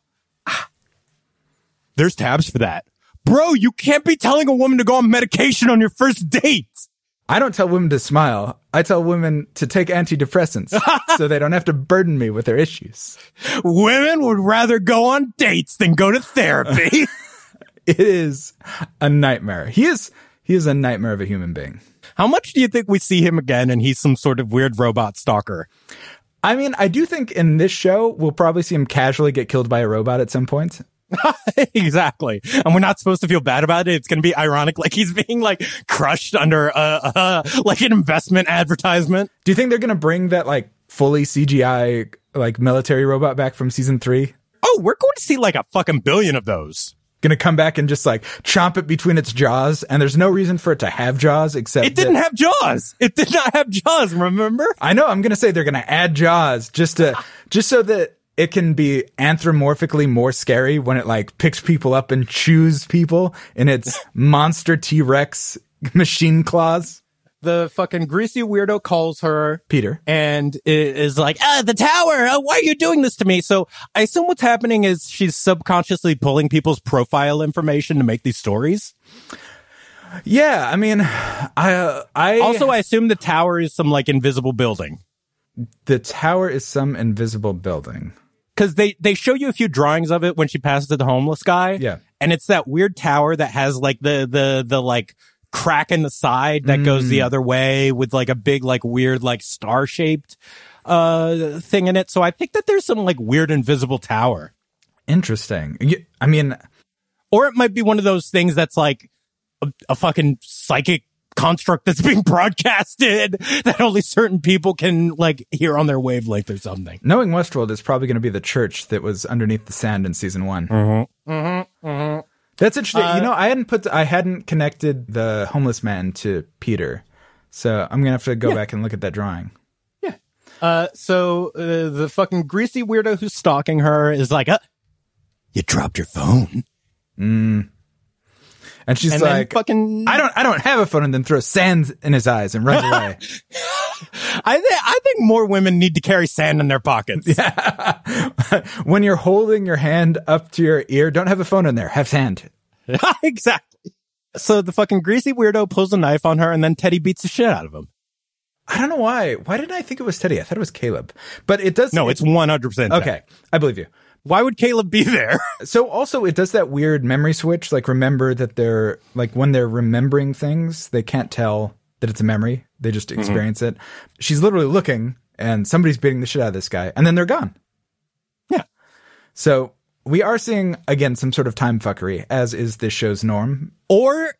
there's tabs for that, bro. You can't be telling a woman to go on medication on your first date. I don't tell women to smile. I tell women to take antidepressants so they don't have to burden me with their issues. Women would rather go on dates than go to therapy. It is a nightmare. He is a nightmare of a human being. How much do you think we see him again and he's some sort of weird robot stalker? I mean, I do think in this show, we'll probably see him casually get killed by a robot at some point. Exactly. And we're not supposed to feel bad about it. It's going to be ironic, like he's being like crushed under like an investment advertisement. Do you think they're going to bring that like fully CGI like military robot back from season 3? Oh, we're going to see like a fucking billion of those. Going to come back and just like chomp it between its jaws, and there's no reason for it to have jaws except it did not have jaws. Remember? I know. I'm going to say they're going to add jaws just so that it can be anthropomorphically more scary when it like picks people up and chews people in its monster T-Rex machine claws. The fucking greasy weirdo calls her Peter and is like, the tower. Why are you doing this to me? So I assume what's happening is she's subconsciously pulling people's profile information to make these stories. Yeah. I mean, I assume the tower is some like invisible building. The tower is some invisible building. Because they show you a few drawings of it when she passes to the homeless guy. Yeah. And it's that weird tower that has like the like crack in the side that goes the other way with like a big like weird like star shaped thing in it. So I think that there's some like weird invisible tower. Interesting. I mean, or it might be one of those things that's like a fucking psychic construct that's being broadcasted that only certain people can like hear on their wavelength or something. Knowing Westworld, is probably going to be the church that was underneath the sand in season 1. Mm-hmm. Mm-hmm. Mm-hmm. That's interesting. I hadn't connected the homeless man to Peter, so I'm gonna have to go back and look at that drawing. Yeah. So the fucking greasy weirdo who's stalking her is like, "You dropped your phone." And she's like, I don't have a phone, and then throws sand in his eyes and runs away. I think more women need to carry sand in their pockets. Yeah. When you're holding your hand up to your ear, don't have a phone in there. Have sand. Exactly. So the fucking greasy weirdo pulls a knife on her, and then Teddy beats the shit out of him. I don't know why. Why didn't I think it was Teddy? I thought it was Caleb. But it does. No, it's 100%. Okay. Teddy. I believe you. Why would Caleb be there? So also it does that weird memory switch. Like remember that they're like when they're remembering things, they can't tell that it's a memory. They just experience it. She's literally looking and somebody's beating the shit out of this guy and then they're gone. Yeah. So we are seeing, again, some sort of time fuckery, as is this show's norm. Or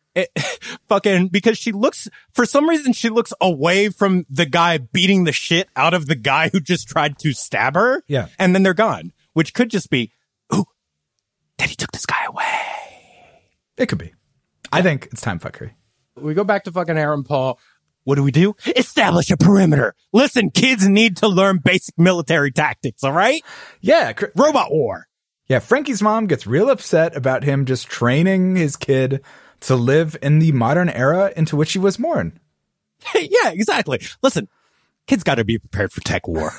because she looks, for some reason, she looks away from the guy beating the shit out of the guy who just tried to stab her. Yeah. And then they're gone. Which could just be, ooh, Teddy took this guy away. It could be. I think it's time fuckery. We go back to fucking Aaron Paul. What do? Establish a perimeter. Listen, kids need to learn basic military tactics, all right? Yeah. Robot war. Yeah, Frankie's mom gets real upset about him just training his kid to live in the modern era into which he was born. Yeah, exactly. Listen, Kids got to be prepared for tech war.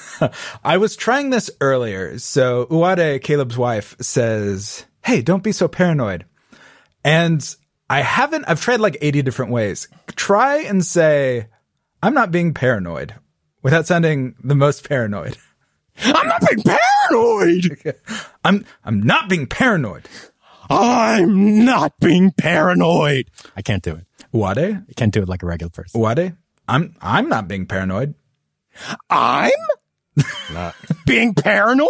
I was trying this earlier. So Uwade, Caleb's wife, says, hey, don't be so paranoid. And I've tried like 80 different ways. Try and say, I'm not being paranoid, without sounding the most paranoid. I'm not being paranoid. I'm not being paranoid. I'm not being paranoid. I can't do it. Uwade? I can't do it like a regular person. Uwade? I'm not being paranoid. I'm not being paranoid?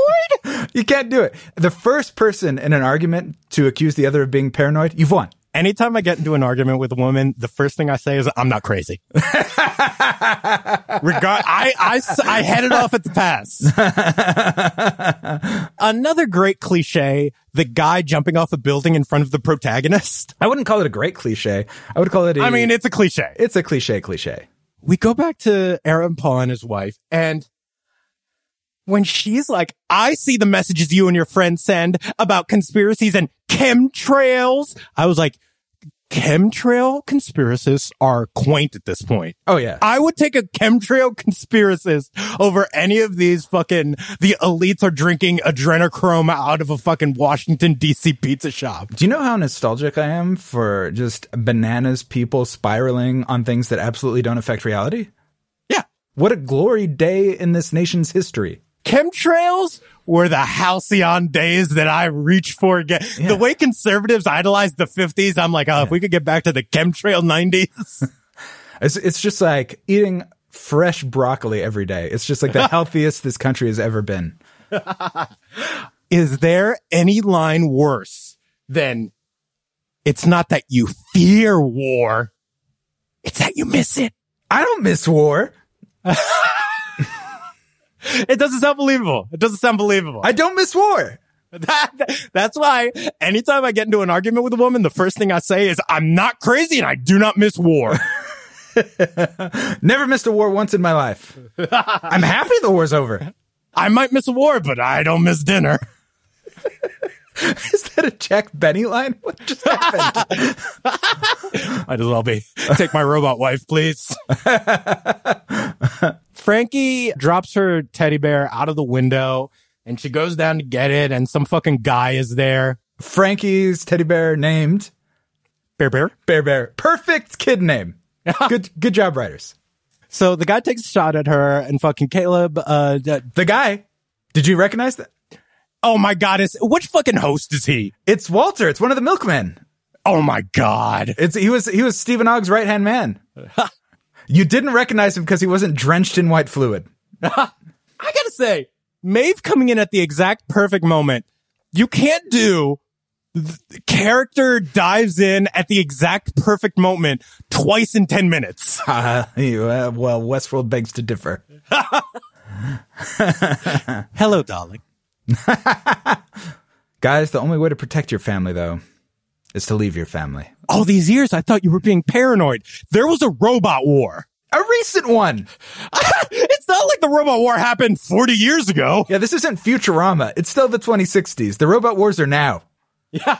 You can't do it. The first person in an argument to accuse the other of being paranoid, you've won. Anytime I get into an argument with a woman, the first thing I say is, I'm not crazy. I headed off at the pass. Another great cliche, the guy jumping off a building in front of the protagonist. I wouldn't call it a great cliche. I would call it it's a cliche. It's a cliche. We go back to Aaron Paul and his wife, and when she's like, I see the messages you and your friends send about conspiracies and chemtrails. I was like, chemtrail conspiracists are quaint at this point. Oh, yeah. I would take a chemtrail conspiracist over any of these fucking, the elites are drinking adrenochrome out of a fucking Washington, D.C. pizza shop. Do you know how nostalgic I am for just bananas people spiraling on things that absolutely don't affect reality? Yeah. What a glory day in this nation's history. Chemtrails were the halcyon days that I reach for again. Yeah. The way conservatives idolized the 50s, I'm like, if we could get back to the chemtrail 90s. It's just like eating fresh broccoli every day. It's just like the healthiest this country has ever been. Is there any line worse than, it's not that you fear war, it's that you miss it? I don't miss war. It doesn't sound believable. I don't miss war. That's why anytime I get into an argument with a woman, the first thing I say is, I'm not crazy and I do not miss war. Never missed a war once in my life. I'm happy the war's over. I might miss a war, but I don't miss dinner. Is that a Jack Benny line? What just happened? Might as well be. Take my robot wife, please. Frankie drops her teddy bear out of the window, and she goes down to get it, and some fucking guy is there. Frankie's teddy bear named... Bear Bear. Perfect kid name. Good job, writers. So the guy takes a shot at her, and fucking Caleb... the guy? Did you recognize that? Oh my God, which fucking host is he? It's Walter. It's one of the milkmen. Oh my God. He was Stephen Ogg's right-hand man. You didn't recognize him because he wasn't drenched in white fluid. I gotta say, Maeve coming in at the exact perfect moment. You can't do the character dives in at the exact perfect moment twice in 10 minutes. Well, Westworld begs to differ. Hello, darling. Guys, the only way to protect your family, though, is to leave your family. All these years, I thought you were being paranoid. There was a robot war. A recent one. It's not like the robot war happened 40 years ago. Yeah, this isn't Futurama. It's still the 2060s. The robot wars are now. Yeah.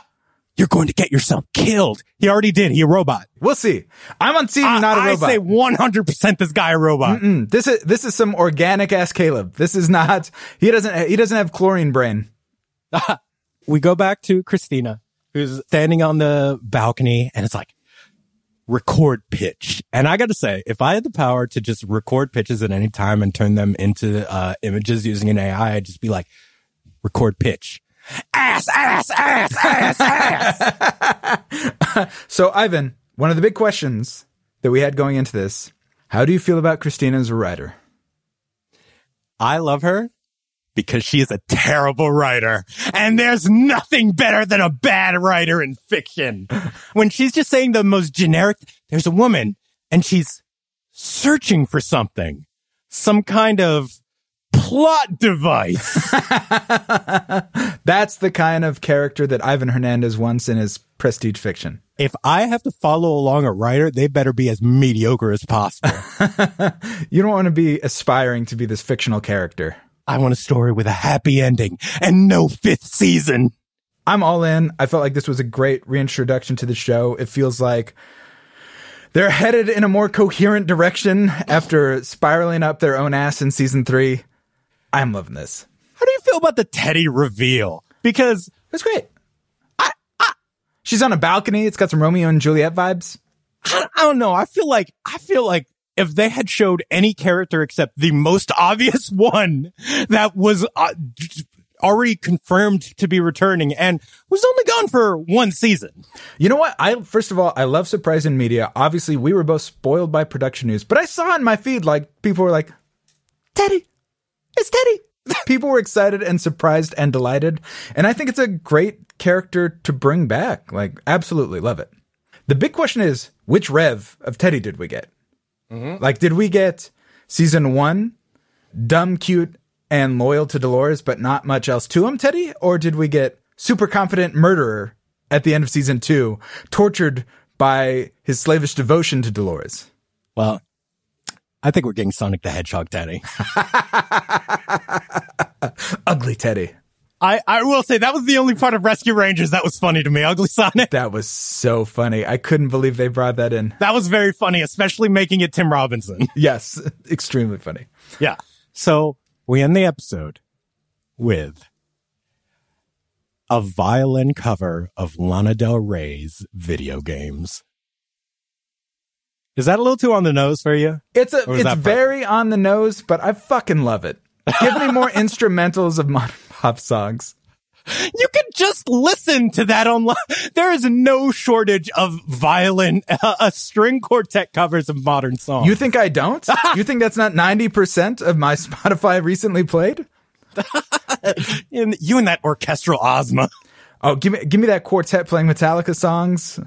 You're going to get yourself killed. He already did. He a robot. We'll see. I'm on team, not a robot. I say 100% this guy a robot. Mm-mm. This is some organic ass Caleb. This is not. He doesn't have chlorine brain. We go back to Christina, who's standing on the balcony, and it's like, record pitch. And I got to say, if I had the power to just record pitches at any time and turn them into images using an AI, I'd just be like, record pitch. Ass. So, Ivan, one of the big questions that we had going into this, how do you feel about Christina as a writer? I love her because she is a terrible writer, and there's nothing better than a bad writer in fiction. When she's just saying the most generic, there's a woman, and she's searching for something, some kind of plot device. That's the kind of character that Ivan Hernandez wants in his prestige fiction. If I have to follow along a writer, they better be as mediocre as possible. You don't want to be aspiring to be this fictional character. I want a story with a happy ending and no fifth season. I'm all in. I felt like this was a great reintroduction to the show. It feels like They're headed in a more coherent direction after spiraling up their own ass in season 3. I'm loving this. How do you feel about the Teddy reveal? Because it's great. She's on a balcony. It's got some Romeo and Juliet vibes. I don't know. I feel like if they had showed any character except the most obvious one that was already confirmed to be returning and was only gone for one season. You know what? First of all, I love surprise in media. Obviously, we were both spoiled by production news, but I saw in my feed, like, people were like, Teddy, it's Teddy. People were excited and surprised and delighted. And I think it's a great character to bring back. Like, absolutely love it. The big question is, which rev of Teddy did we get? Mm-hmm. Like, did we get season 1, dumb, cute, and loyal to Dolores, but not much else to him, Teddy? Or did we get super confident murderer at the end of season 2, tortured by his slavish devotion to Dolores? Well, I think we're getting Sonic the Hedgehog Teddy. Ugly Teddy. I will say that was the only part of Rescue Rangers that was funny to me, Ugly Sonic. That was so funny. I couldn't believe they brought that in. That was very funny, especially making it Tim Robinson. Yes, extremely funny. Yeah. So we end the episode with a violin cover of Lana Del Rey's Video Games. Is that a little too on the nose for you? It's very on the nose, but I fucking love it. Give me more instrumentals of modern pop songs. You can just listen to that online. There is no shortage of violin, string quartet covers of modern songs. You think I don't? You think that's not 90% of my Spotify recently played? You and that orchestral Ozma. Oh, give me that quartet playing Metallica songs.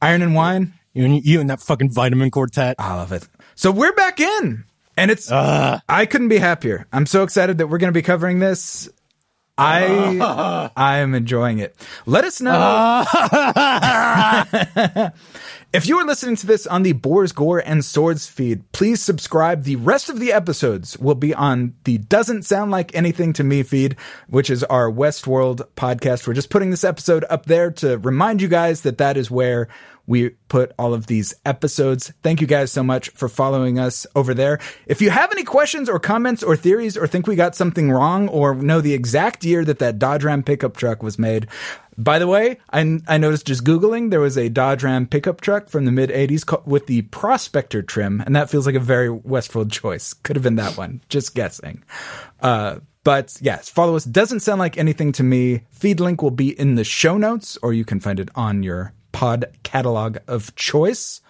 Iron and Wine. You and that fucking Vitamin Quartet. I love it. So we're back in. And it's, I couldn't be happier. I'm so excited that we're going to be covering this. I am enjoying it. Let us know. If you are listening to this on the Boars, Gore, and Swords feed, please subscribe. The rest of the episodes will be on the Doesn't Sound Like Anything to Me feed, which is our Westworld podcast. We're just putting this episode up there to remind you guys that that is where we put all of these episodes. Thank you guys so much for following us over there. If you have any questions or comments or theories or think we got something wrong or know the exact year that Dodge Ram pickup truck was made. By the way, I noticed just Googling, there was a Dodge Ram pickup truck from the mid-'80s with the Prospector trim, and that feels like a very Westworld choice. Could have been that one. Just guessing. But yes, follow us. Doesn't Sound Like Anything to Me. Feed link will be in the show notes, or you can find it on your pod catalog of choice.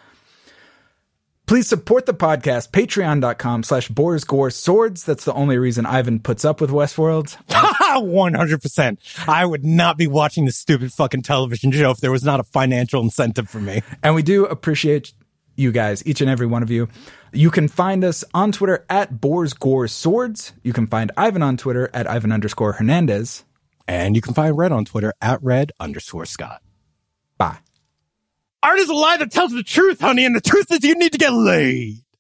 Please support the podcast, patreon.com/boarsgoreswords. That's the only reason Ivan puts up with Westworld. 100%. I would not be watching this stupid fucking television show if there was not a financial incentive for me. And we do appreciate you guys, each and every one of you. You can find us on Twitter at boarsgoreswords. You can find Ivan on Twitter at Ivan_Hernandez. And you can find Red on Twitter at Red_Scott. Bye. Art is a lie that tells the truth, honey, and the truth is you need to get laid.